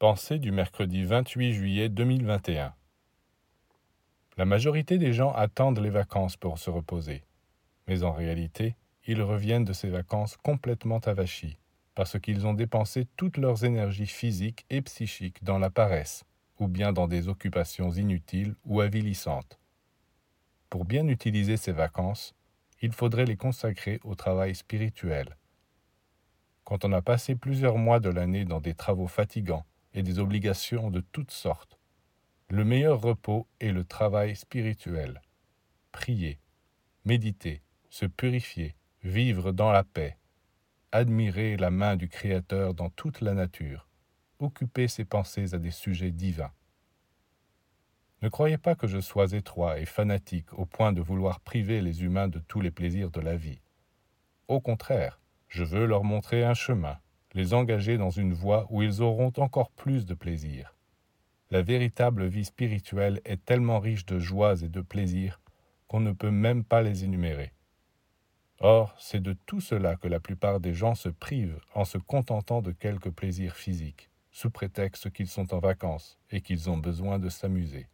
Pensée du mercredi 28 juillet 2021. La majorité des gens attendent les vacances pour se reposer. Mais en réalité, ils reviennent de ces vacances complètement avachis, parce qu'ils ont dépensé toutes leurs énergies physiques et psychiques dans la paresse, ou bien dans des occupations inutiles ou avilissantes. Pour bien utiliser ces vacances, il faudrait les consacrer au travail spirituel. Quand on a passé plusieurs mois de l'année dans des travaux fatigants, et des obligations de toutes sortes. Le meilleur repos est le travail spirituel. Prier, méditer, se purifier, vivre dans la paix, admirer la main du Créateur dans toute la nature, occuper ses pensées à des sujets divins. Ne croyez pas que je sois étroit et fanatique au point de vouloir priver les humains de tous les plaisirs de la vie. Au contraire, je veux leur montrer un chemin, les engager dans une voie où ils auront encore plus de plaisir. La véritable vie spirituelle est tellement riche de joies et de plaisirs qu'on ne peut même pas les énumérer. Or, c'est de tout cela que la plupart des gens se privent en se contentant de quelques plaisirs physiques, sous prétexte qu'ils sont en vacances et qu'ils ont besoin de s'amuser.